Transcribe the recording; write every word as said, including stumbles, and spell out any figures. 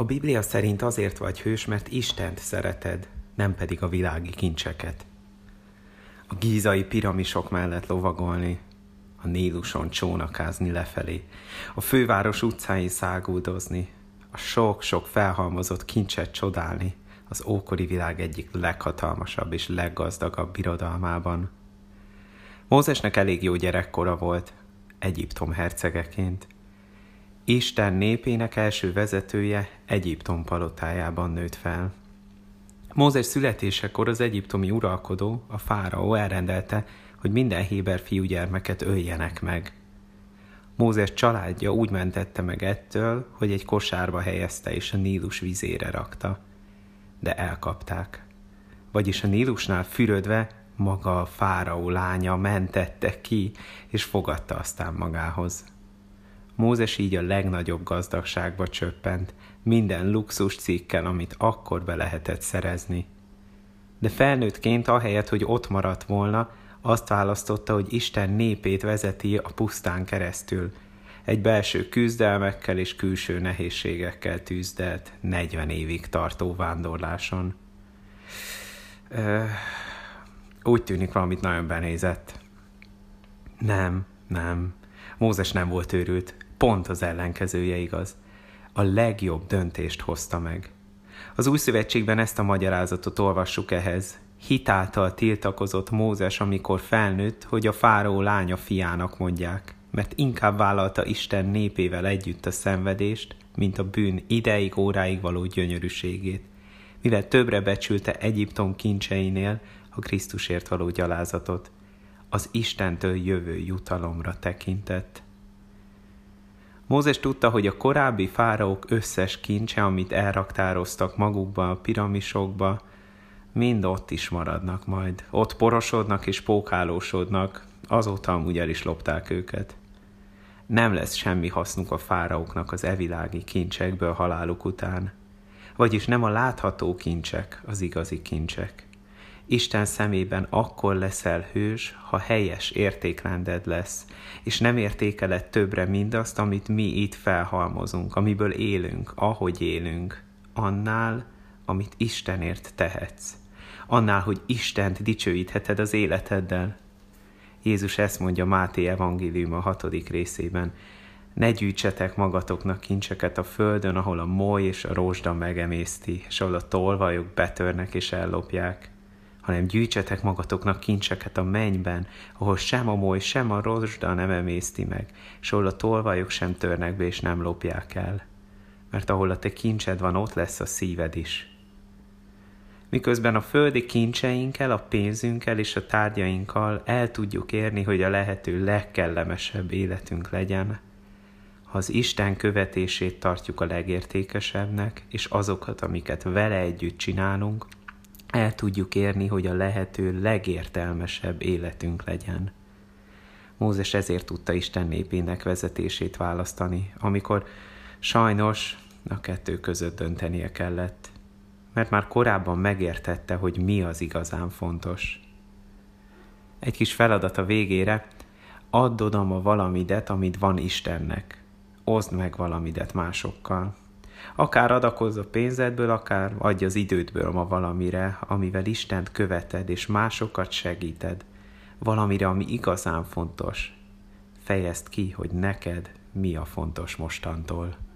A Biblia szerint azért vagy hős, mert Istent szereted, nem pedig a világi kincseket. A gízai piramisok mellett lovagolni, a Níluson csónakázni lefelé, a főváros utcáin száguldozni, a sok-sok felhalmozott kincset csodálni az ókori világ egyik leghatalmasabb és leggazdagabb birodalmában. Mózesnek elég jó gyerekkora volt, Egyiptom hercegeként. Isten népének első vezetője Egyiptom palotájában nőtt fel. Mózes születésekor az egyiptomi uralkodó, a fáraó elrendelte, hogy minden héber fiúgyermeket öljenek meg. Mózes családja úgy mentette meg ettől, hogy egy kosárba helyezte és a Nílus vízére rakta. De elkapták. Vagyis a Nílusnál fürödve maga a fáraó lánya mentette ki, és fogadta aztán magához. Mózes így a legnagyobb gazdagságba csöppent, minden luxus cikkel, amit akkor be lehetett szerezni. De felnőttként, ahelyett, hogy ott maradt volna, azt választotta, hogy Isten népét vezeti a pusztán keresztül. Egy belső küzdelmekkel és külső nehézségekkel tűzdelt, negyven évig tartó vándorláson. Öh, úgy tűnik, valamit nagyon benézett. Nem, nem. Mózes nem volt őrült. Pont az ellenkezője igaz. A legjobb döntést hozta meg. Az Új Szövetségben ezt a magyarázatot olvassuk ehhez. Hitáltal tiltakozott Mózes, amikor felnőtt, hogy a fáraó lánya fiának mondják, mert inkább vállalta Isten népével együtt a szenvedést, mint a bűn ideig, óráig való gyönyörűségét, mivel többre becsülte Egyiptom kincseinél a Krisztusért való gyalázatot. Az Istentől jövő jutalomra tekintett. Mózes tudta, hogy a korábbi fáraók összes kincse, amit elraktároztak magukba a piramisokba, mind ott is maradnak majd. Ott porosodnak és pókálósodnak, azóta amúgy el is lopták őket. Nem lesz semmi hasznuk a fáraóknak az evilági kincsekből haláluk után. Vagyis nem a látható kincsek az igazi kincsek. Isten szemében akkor leszel hős, ha helyes értékrended lesz, és nem értékeled többre mindazt, amit mi itt felhalmozunk, amiből élünk, ahogy élünk, annál, amit Istenért tehetsz, annál, hogy Istent dicsőítheted az életeddel. Jézus ezt mondja Máté evangélium a hatodik részében. Ne gyűjtsetek magatoknak kincseket a földön, ahol a moly és a rózsda megemészti, és ahol a tolvajok betörnek és ellopják, hanem gyűjtsetek magatoknak kincseket a mennyben, ahol sem a moly, sem a rozsda nem emészti meg, és ahol a tolvajok sem törnek be, és nem lopják el. Mert ahol a te kincsed van, ott lesz a szíved is. Miközben a földi kincseinkkel, a pénzünkkel és a tárgyainkkal el tudjuk érni, hogy a lehető legkellemesebb életünk legyen, ha az Isten követését tartjuk a legértékesebbnek, és azokat, amiket vele együtt csinálunk, el tudjuk érni, hogy a lehető legértelmesebb életünk legyen. Mózes ezért tudta Isten népének vezetését választani, amikor sajnos a kettő között döntenie kellett, mert már korábban megértette, hogy mi az igazán fontos. Egy kis feladat a végére, add oda ma valamidet, amit van Istennek. Oszd meg valamidet másokkal. Akár adakozz a pénzedből, akár adj az idődből ma valamire, amivel Istent követed és másokat segíted. Valamire, ami igazán fontos. Fejezd ki, hogy neked mi a fontos mostantól.